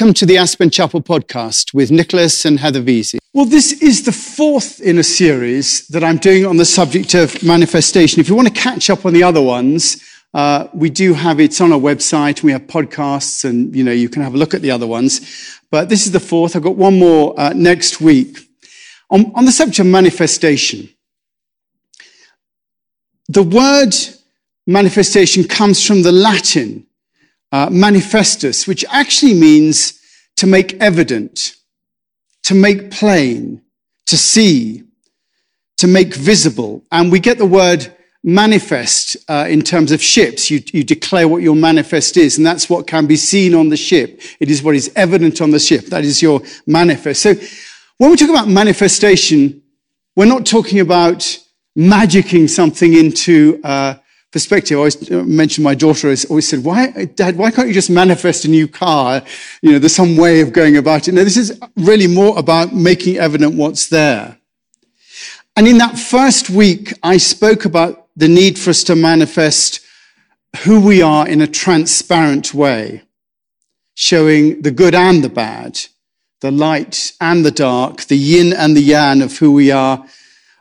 Welcome to the Aspen Chapel podcast with Nicholas and Heather Vesey. Well, this is the fourth in a series that I'm doing on the subject of manifestation. If you want to catch up on the other ones, we do have, it's on our website, we have podcasts and, you know, you can have a look at the other ones. But this is the fourth. I've got one more next week. On the subject of manifestation, the word manifestation comes from the Latin manifestus, which actually means to make evident, to make plain, to see, to make visible. And we get the word manifest in terms of ships. You declare what your manifest is, and that's what can be seen on the ship. It is what is evident on the ship. That is your manifest. So when we talk about manifestation, we're not talking about magicking something into perspective. I always mentioned my daughter has always said, Dad, why can't you just manifest a new car? You know, there's some way of going about it. No, this is really more about making evident what's there. And in that first week, I spoke about the need for us to manifest who we are in a transparent way, showing the good and the bad, the light and the dark, the yin and the yang of who we are,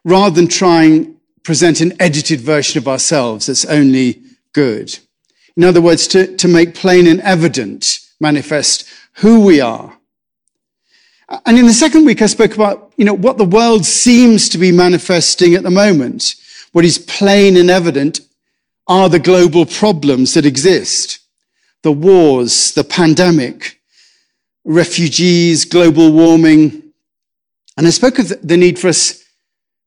rather than trying present an edited version of ourselves that's only good. In other words, to make plain and evident, manifest who we are. And in the second week, I spoke about, you know, what the world seems to be manifesting at the moment. What is plain and evident are the global problems that exist. The wars, the pandemic, refugees, global warming. And I spoke of the need for us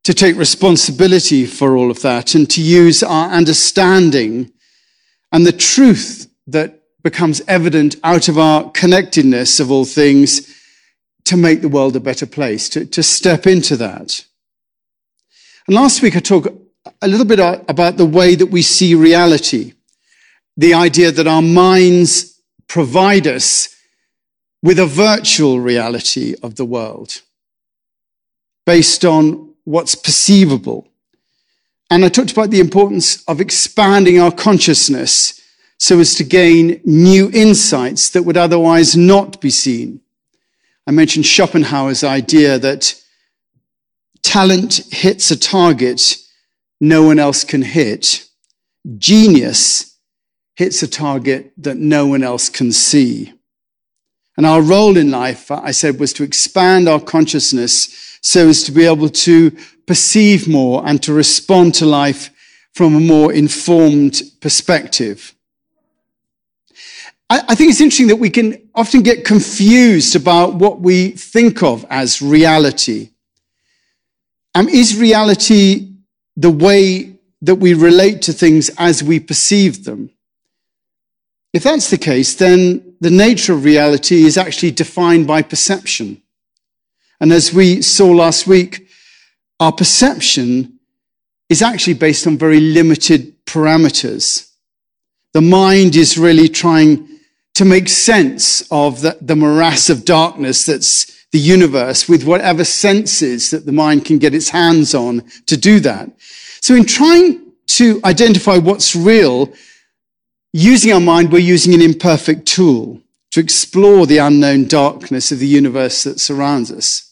to take responsibility for all of that and to use our understanding and the truth that becomes evident out of our connectedness of all things to make the world a better place, to step into that. And last week I talked a little bit about the way that we see reality, the idea that our minds provide us with a virtual reality of the world based on what's perceivable. And I talked about the importance of expanding our consciousness so as to gain new insights that would otherwise not be seen. I mentioned Schopenhauer's idea that talent hits a target no one else can hit. Genius hits a target that no one else can see. And our role in life, I said, was to expand our consciousness so as to be able to perceive more and to respond to life from a more informed perspective. I think it's interesting that we can often get confused about what we think of as reality. Is reality the way that we relate to things as we perceive them? If that's the case, then the nature of reality is actually defined by perception. And as we saw last week, our perception is actually based on very limited parameters. The mind is really trying to make sense of the morass of darkness that's the universe with whatever senses that the mind can get its hands on to do that. So in trying to identify what's real, using our mind, we're using an imperfect tool to explore the unknown darkness of the universe that surrounds us.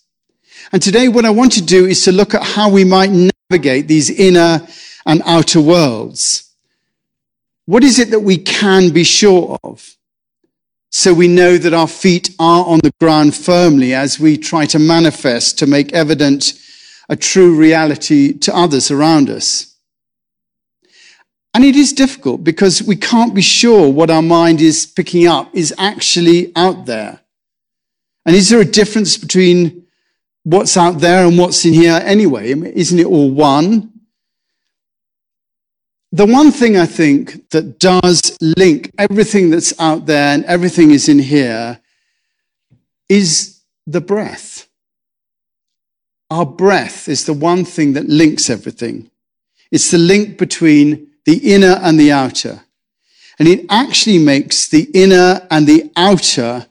And today what I want to do is to look at how we might navigate these inner and outer worlds. What is it that we can be sure of? So we know that our feet are on the ground firmly as we try to manifest, to make evident a true reality to others around us. And it is difficult because we can't be sure what our mind is picking up is actually out there. And is there a difference between what's out there and what's in here anyway? I mean, isn't it all one? The one thing I think that does link everything that's out there and everything is in here is the breath. Our breath is the one thing that links everything. It's the link between the inner and the outer. And it actually makes the inner and the outer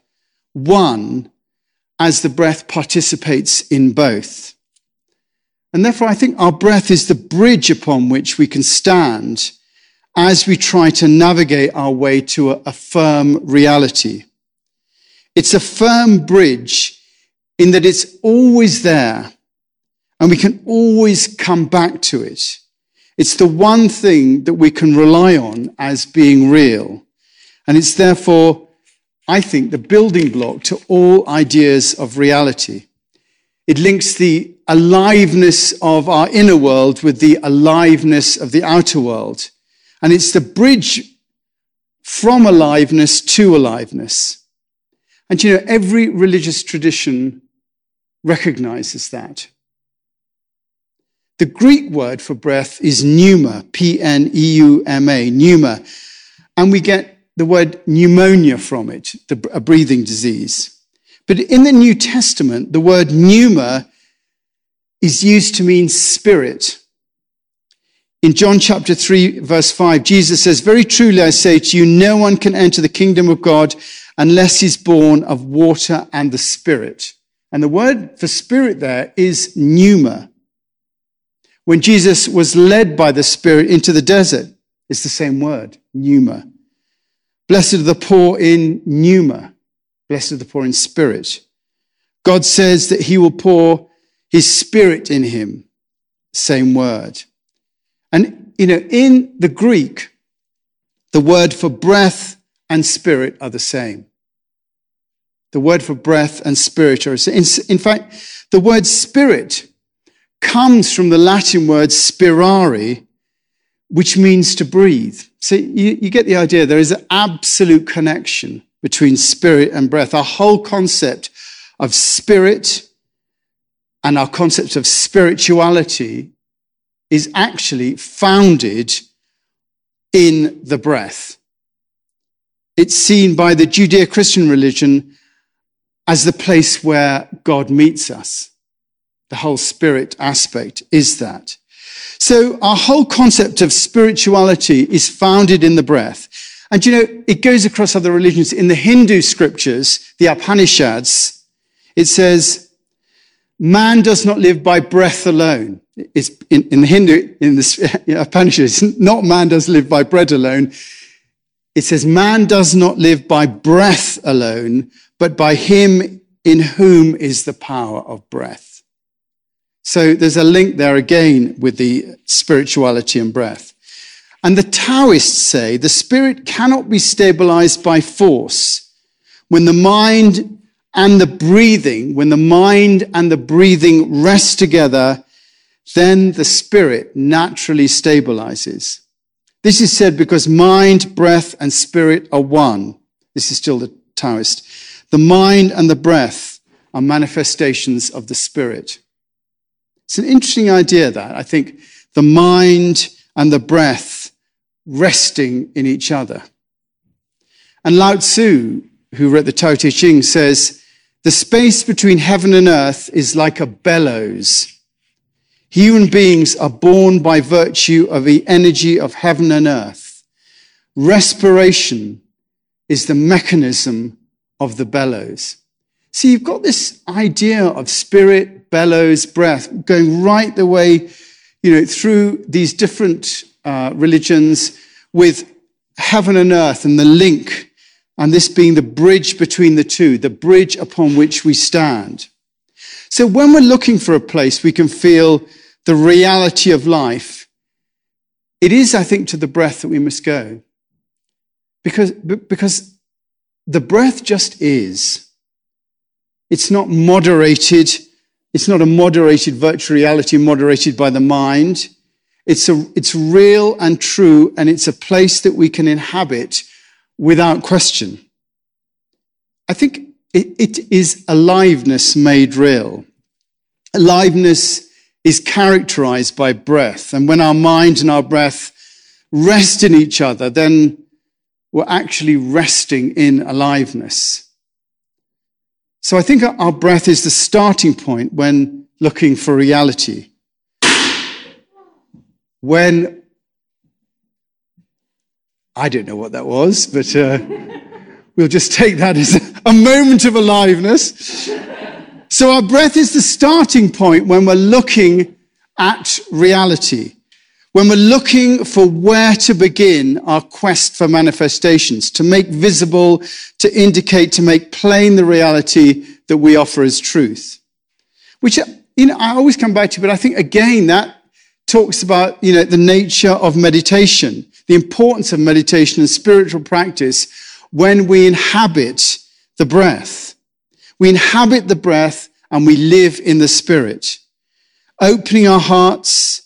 one as the breath participates in both. And therefore, I think our breath is the bridge upon which we can stand as we try to navigate our way to a firm reality. It's a firm bridge in that it's always there and we can always come back to it. It's the one thing that we can rely on as being real. And it's therefore, I think, the building block to all ideas of reality. It links the aliveness of our inner world with the aliveness of the outer world. And it's the bridge from aliveness to aliveness. And you know, every religious tradition recognizes that. The Greek word for breath is pneuma, P-N-E-U-M-A, pneuma. And we get the word pneumonia from it, a breathing disease. But in the New Testament, the word pneuma is used to mean spirit. In John chapter 3, verse 5, Jesus says, "Very truly I say to you, no one can enter the kingdom of God unless he's born of water and the Spirit." And the word for spirit there is pneuma. When Jesus was led by the Spirit into the desert, it's the same word, pneuma. Blessed are the poor in pneuma. Blessed are the poor in spirit. God says that he will pour his Spirit in him. Same word. And, you know, in the Greek, the word for breath and spirit are the same. The word for breath and spirit are the same. In fact, the word spirit comes from the Latin word spirare, which means to breathe. So you get the idea. There is an absolute connection between spirit and breath. Our whole concept of spirit and our concept of spirituality is actually founded in the breath. It's seen by the Judeo-Christian religion as the place where God meets us. The whole spirit aspect is that. So our whole concept of spirituality is founded in the breath. And you know, it goes across other religions. In the Hindu scriptures, the Upanishads, it says, man does not live by breath alone. It's in the Hindu, in the Upanishads, not man does live by bread alone. It says, man does not live by breath alone, but by him in whom is the power of breath. So there's a link there again with the spirituality and breath. And the Taoists say the spirit cannot be stabilized by force when the mind and the breathing rest together, then the spirit naturally stabilizes. This is said because mind, breath, and spirit are one. This is still the Taoist. The mind and the breath are manifestations of the spirit. It's an interesting idea that, I think, the mind and the breath resting in each other. And Lao Tzu, who wrote the Tao Te Ching, says, "The space between heaven and earth is like a bellows. Human beings are born by virtue of the energy of heaven and earth. Respiration is the mechanism of the bellows." See, you've got this idea of spirit, bellows, breath, going right the way, you know, through these different religions with heaven and earth and the link, and this being the bridge between the two, the bridge upon which we stand. So when we're looking for a place we can feel the reality of life, it is, I think, to the breath that we must go. Because the breath just is. It's not moderated. It's not a moderated virtual reality moderated by the mind. It's real and true, and it's a place that we can inhabit without question. I think it is aliveness made real. Aliveness is characterized by breath. And when our mind and our breath rest in each other, then we're actually resting in aliveness. So I think our breath is the starting point when looking for reality. When, I don't know what that was, but we'll just take that as a moment of aliveness. So our breath is the starting point when we're looking at reality. When we're looking for where to begin our quest for manifestations, to make visible, to indicate, to make plain the reality that we offer as truth, which, I always come back to, but I think, again, that talks about, the nature of meditation, the importance of meditation and spiritual practice when we inhabit the breath. We inhabit the breath and we live in the spirit, opening our hearts,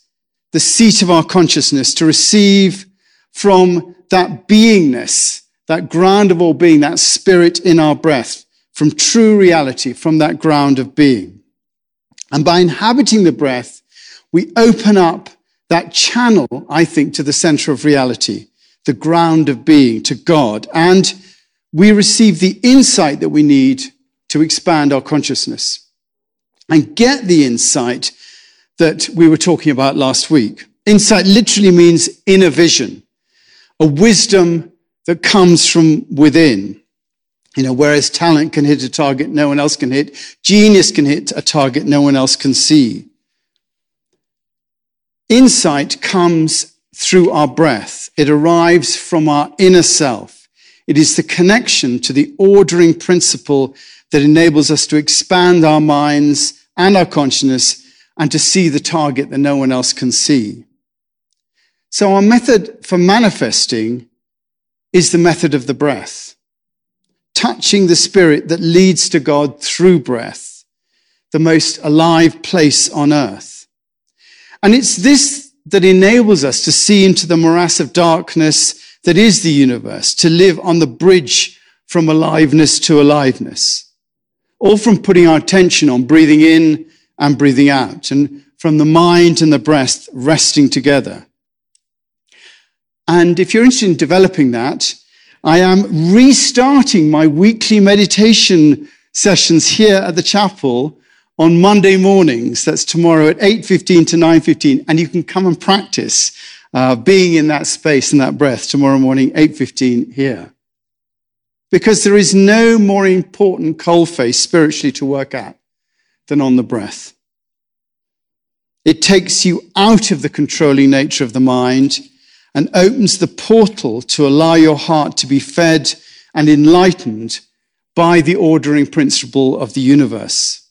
the seat of our consciousness, to receive from that beingness, that ground of all being, that spirit in our breath, from true reality, from that ground of being. And by inhabiting the breath, we open up that channel, I think, to the center of reality, the ground of being, to God. And we receive the insight that we need to expand our consciousness and get the insight that we were talking about last week. Insight literally means inner vision, a wisdom that comes from within. Whereas talent can hit a target no one else can hit, genius can hit a target no one else can see. Insight comes through our breath. It arrives from our inner self. It is the connection to the ordering principle that enables us to expand our minds and our consciousness and to see the target that no one else can see. So our method for manifesting is the method of the breath, touching the spirit that leads to God through breath, the most alive place on earth. And it's this that enables us to see into the morass of darkness that is the universe, to live on the bridge from aliveness to aliveness, all from putting our attention on breathing in and breathing out, and from the mind and the breath resting together. And if you're interested in developing that, I am restarting my weekly meditation sessions here at the chapel on Monday mornings. That's tomorrow at 8:15 to 9:15, and you can come and practice being in that space and that breath tomorrow morning, 8:15 here. Because there is no more important coalface spiritually to work at than on the breath. It takes you out of the controlling nature of the mind and opens the portal to allow your heart to be fed and enlightened by the ordering principle of the universe.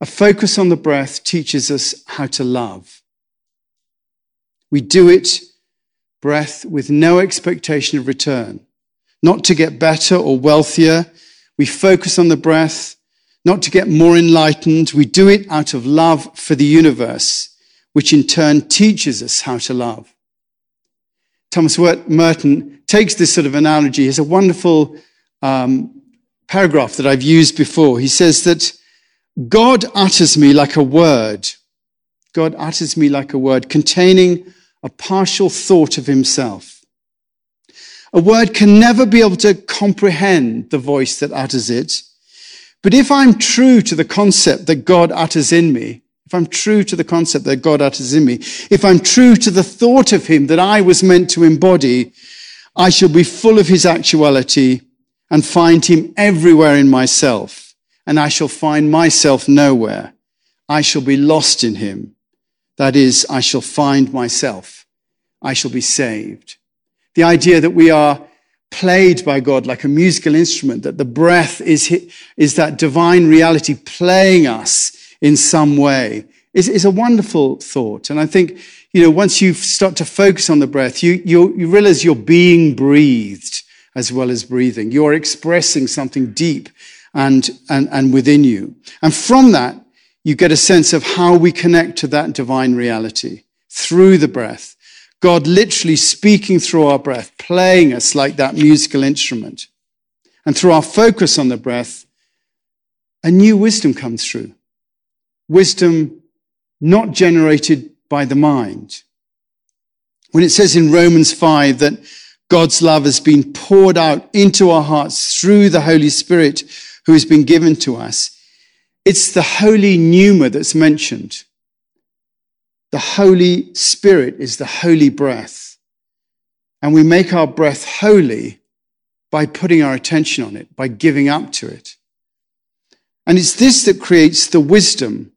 A focus on the breath teaches us how to love. We do it, breath, with no expectation of return, not to get better or wealthier. We focus on the breath not to get more enlightened. We do it out of love for the universe, which in turn teaches us how to love. Thomas Merton takes this sort of analogy. He has a wonderful paragraph that I've used before. He says that God utters me like a word. God utters me like a word containing a partial thought of himself. A word can never be able to comprehend the voice that utters it. But if I'm true to the concept that God utters in me, if I'm true to the thought of him that I was meant to embody, I shall be full of his actuality and find him everywhere in myself, and I shall find myself nowhere. I shall be lost in him. That is, I shall find myself. I shall be saved. The idea that we are played by God like a musical instrument, that the breath is that divine reality playing us in some way, is a wonderful thought. And I think, once you start to focus on the breath, you realize you're being breathed as well as breathing. You're expressing something deep and within you. And from that, you get a sense of how we connect to that divine reality through the breath. God literally speaking through our breath, playing us like that musical instrument. And through our focus on the breath, a new wisdom comes through. Wisdom not generated by the mind. When it says in Romans 5 that God's love has been poured out into our hearts through the Holy Spirit who has been given to us, it's the holy pneuma that's mentioned. The Holy Spirit is the holy breath. And we make our breath holy by putting our attention on it, by giving up to it. And it's this that creates the wisdom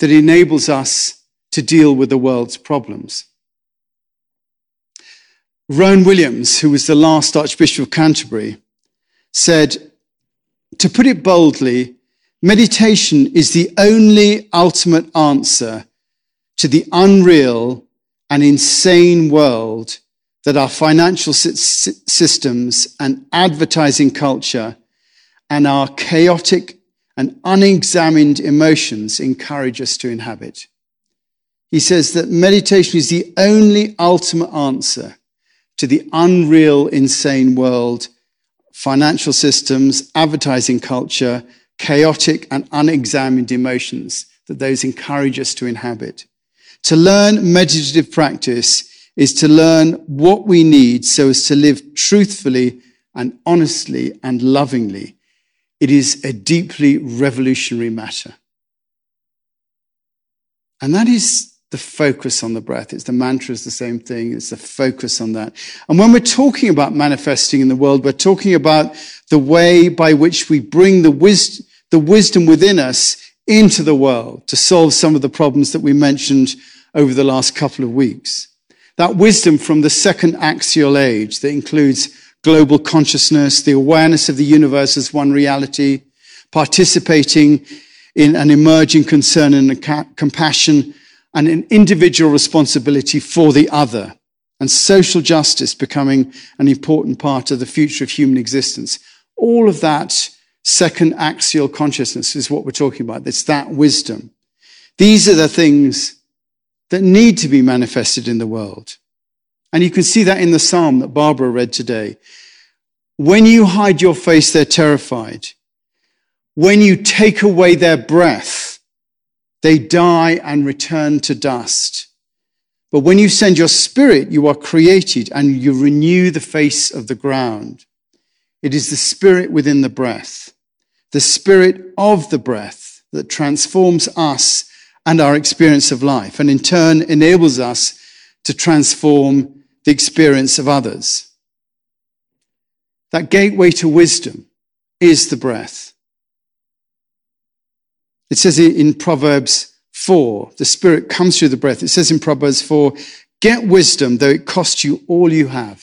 that enables us to deal with the world's problems. Rowan Williams, who was the last Archbishop of Canterbury, said, "To put it boldly, meditation is the only ultimate answer to the unreal and insane world that our financial systems and advertising culture and our chaotic and unexamined emotions encourage us to inhabit." He says that meditation is the only ultimate answer to the unreal, insane world, financial systems, advertising culture, chaotic and unexamined emotions that those encourage us to inhabit. To learn meditative practice is to learn what we need so as to live truthfully and honestly and lovingly. It is a deeply revolutionary matter. And that is the focus on the breath. It's the mantra, is the same thing. It's the focus on that. And when we're talking about manifesting in the world, we're talking about the way by which we bring the wisdom within us into the world to solve some of the problems that we mentioned over the last couple of weeks. That wisdom from the second axial age that includes global consciousness, the awareness of the universe as one reality, participating in an emerging concern and compassion, and an individual responsibility for the other, and social justice becoming an important part of the future of human existence. All of that second axial consciousness is what we're talking about. It's that wisdom. These are the things that need to be manifested in the world. And you can see that in the psalm that Barbara read today. When you hide your face, they're terrified. When you take away their breath, they die and return to dust. But when you send your spirit, you are created and you renew the face of the ground. It is the spirit within the spirit of the breath that transforms us and our experience of life, and in turn enables us to transform the experience of others. That gateway to wisdom is the breath. It says in Proverbs 4, the Spirit comes through the breath. It says in Proverbs 4, get wisdom, though it cost you all you have.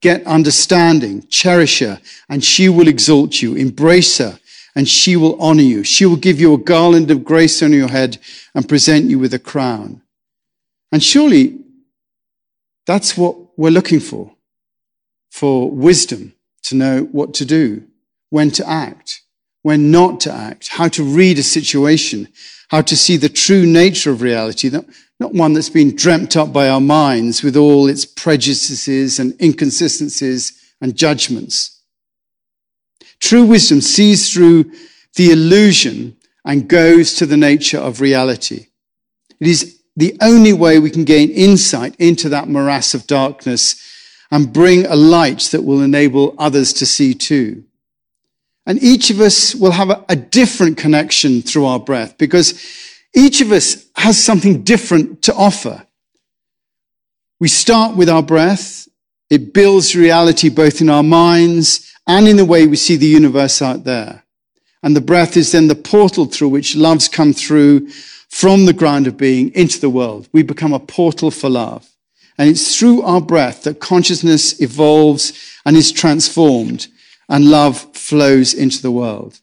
Get understanding, cherish her, and she will exalt you. Embrace her, and she will honor you. She will give you a garland of grace on your head and present you with a crown. And surely that's what we're looking for wisdom to know what to do, when to act, when not to act, how to read a situation, how to see the true nature of reality, not one that's been dreamt up by our minds with all its prejudices and inconsistencies and judgments. True wisdom sees through the illusion and goes to the nature of reality. It is the only way we can gain insight into that morass of darkness and bring a light that will enable others to see too. And each of us will have a different connection through our breath, because each of us has something different to offer. We start with our breath. It builds reality both in our minds and in the way we see the universe out there. And the breath is then the portal through which loves come through from the ground of being into the world. We become a portal for love. And it's through our breath that consciousness evolves and is transformed, and love flows into the world.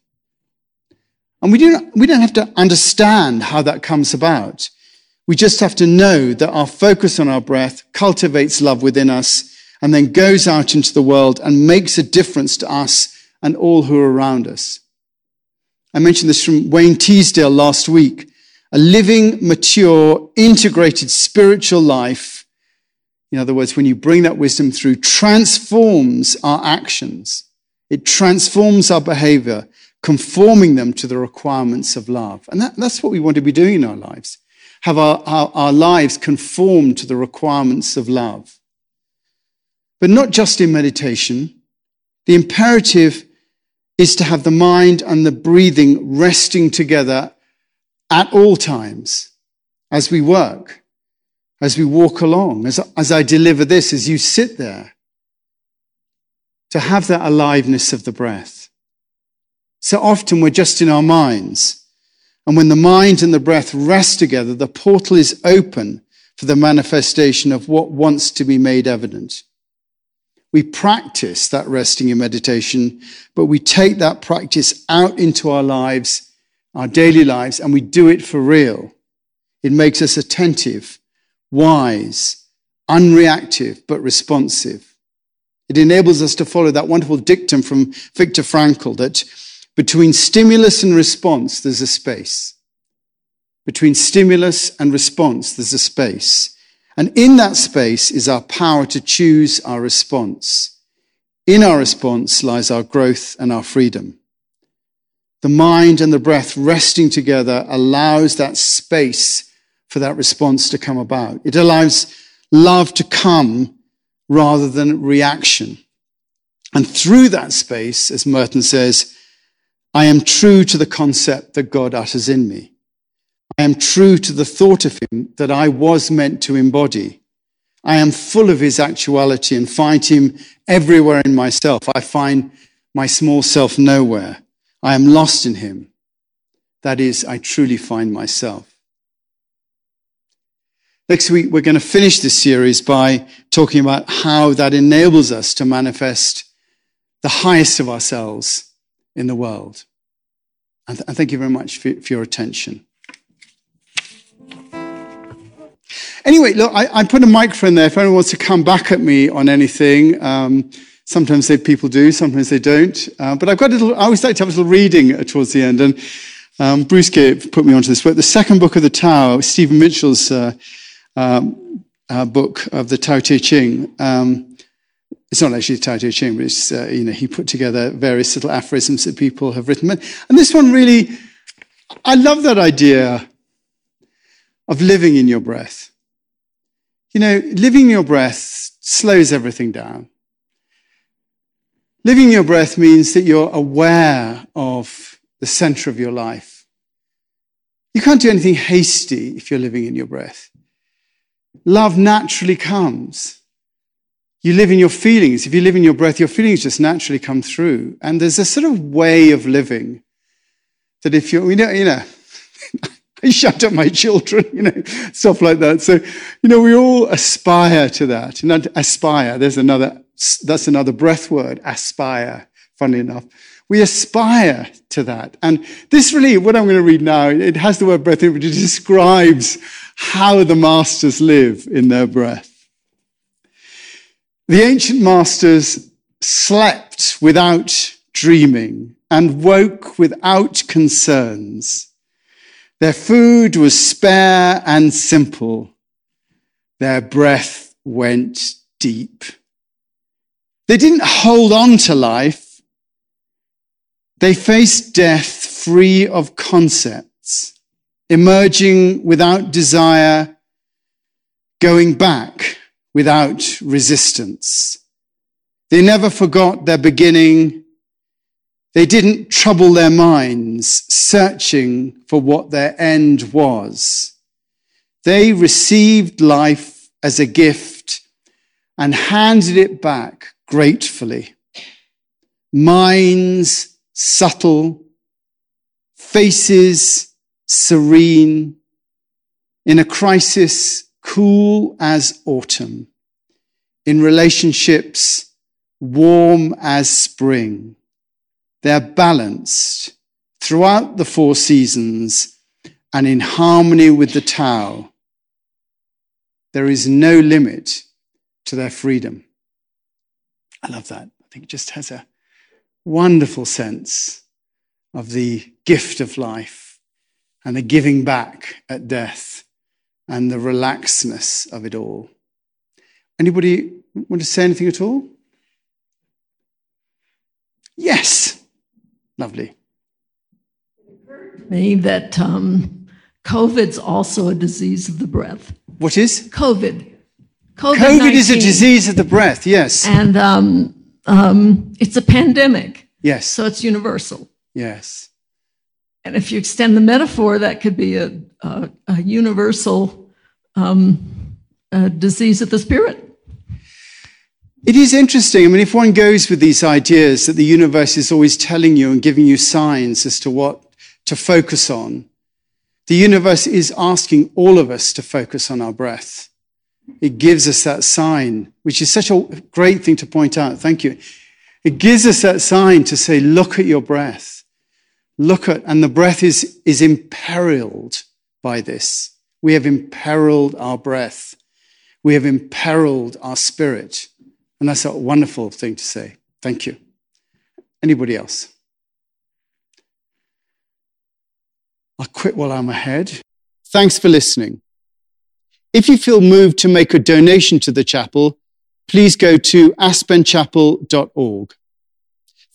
And we don't have to understand how that comes about. We just have to know that our focus on our breath cultivates love within us and then goes out into the world and makes a difference to us and all who are around us. I mentioned this from Wayne Teasdale last week. A living, mature, integrated spiritual life, in other words, when you bring that wisdom through, transforms our actions. It transforms our behavior, conforming them to the requirements of love. And that's what we want to be doing in our lives. Have our lives conform to the requirements of love. But not just in meditation. The imperative is to have the mind and the breathing resting together at all times, as we work, as we walk along, as I deliver this, as you sit there. To have that aliveness of the breath. So often we're just in our minds And when the mind and the breath rest together, the portal is open for the manifestation of what wants to be made evident. We practice that resting in meditation, but we take that practice out into our lives, our daily lives, and we do it for real. It makes us attentive, wise, unreactive, but responsive. It enables us to follow that wonderful dictum from Viktor Frankl that between stimulus and response, there's a space. Between stimulus and response, there's a space. And in that space is our power to choose our response. In our response lies our growth and our freedom. The mind and the breath resting together allows that space for that response to come about. It allows love to come rather than reaction. And through that space, as Merton says, I am true to the concept that God utters in me. I am true to the thought of him that I was meant to embody. I am full of his actuality and find him everywhere in myself. I find my small self nowhere. I am lost in him. That is, I truly find myself. Next week, we're going to finish this series by talking about how that enables us to manifest the highest of ourselves in the world. And I thank you very much for your attention. Anyway, look, I put a microphone there if anyone wants to come back at me on anything. Sometimes people do, sometimes they don't. But I've got I always like to have a little reading towards the end. And Bruce Gave put me onto this book. The second book of the Tao, Stephen Mitchell's book of the Tao Te Ching. It's not actually the Tao Te Ching, but it's, he put together various little aphorisms that people have written. And this one really, I love that idea of living in your breath. Living your breath slows everything down. Living your breath means that you're aware of the center of your life. You can't do anything hasty if you're living in your breath. Love naturally comes. You live in your feelings. If you live in your breath, your feelings just naturally come through. And there's a sort of way of living that if you're, I shut up my children, stuff like that. So, we all aspire to that. And aspire, that's another breath word, aspire, funny enough. We aspire to that. And this really, what I'm going to read now, it has the word breath in it, but it describes how the masters live in their breath. The ancient masters slept without dreaming and woke without concerns. Their food was spare and simple. Their breath went deep. They didn't hold on to life. They faced death free of concepts, emerging without desire, going back without resistance. They never forgot their beginning. They didn't trouble their minds, searching for what their end was. They received life as a gift and handed it back gratefully. Minds subtle, faces serene, in a crisis cool as autumn, in relationships warm as spring. They're balanced throughout the four seasons and in harmony with the Tao. There is no limit to their freedom. I love that. I think it just has a wonderful sense of the gift of life and the giving back at death and the relaxedness of it all. Anybody want to say anything at all? Yes. Lovely. It occurred to me that COVID's also a disease of the breath. What is? COVID. COVID is a disease of the breath, yes. And it's a pandemic. Yes. So it's universal. Yes. And if you extend the metaphor, that could be a universal disease of the spirit. It is interesting. If one goes with these ideas that the universe is always telling you and giving you signs as to what to focus on The universe is asking all of us to focus on our breath. It gives us that sign, which is such a great thing to point out. Thank you. It gives us that sign to say, look at your breath. Look at, and the breath is imperiled by this. We have imperiled our breath. We have imperiled our spirit. And that's a wonderful thing to say. Thank you. Anybody else? I'll quit while I'm ahead. Thanks for listening. If you feel moved to make a donation to the chapel, please go to aspenchapel.org.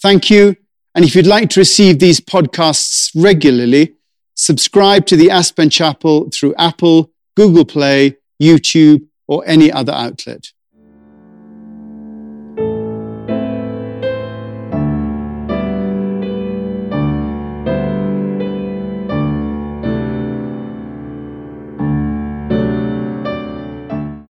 Thank you. And if you'd like to receive these podcasts regularly, subscribe to the Aspen Chapel through Apple, Google Play, YouTube, or any other outlet.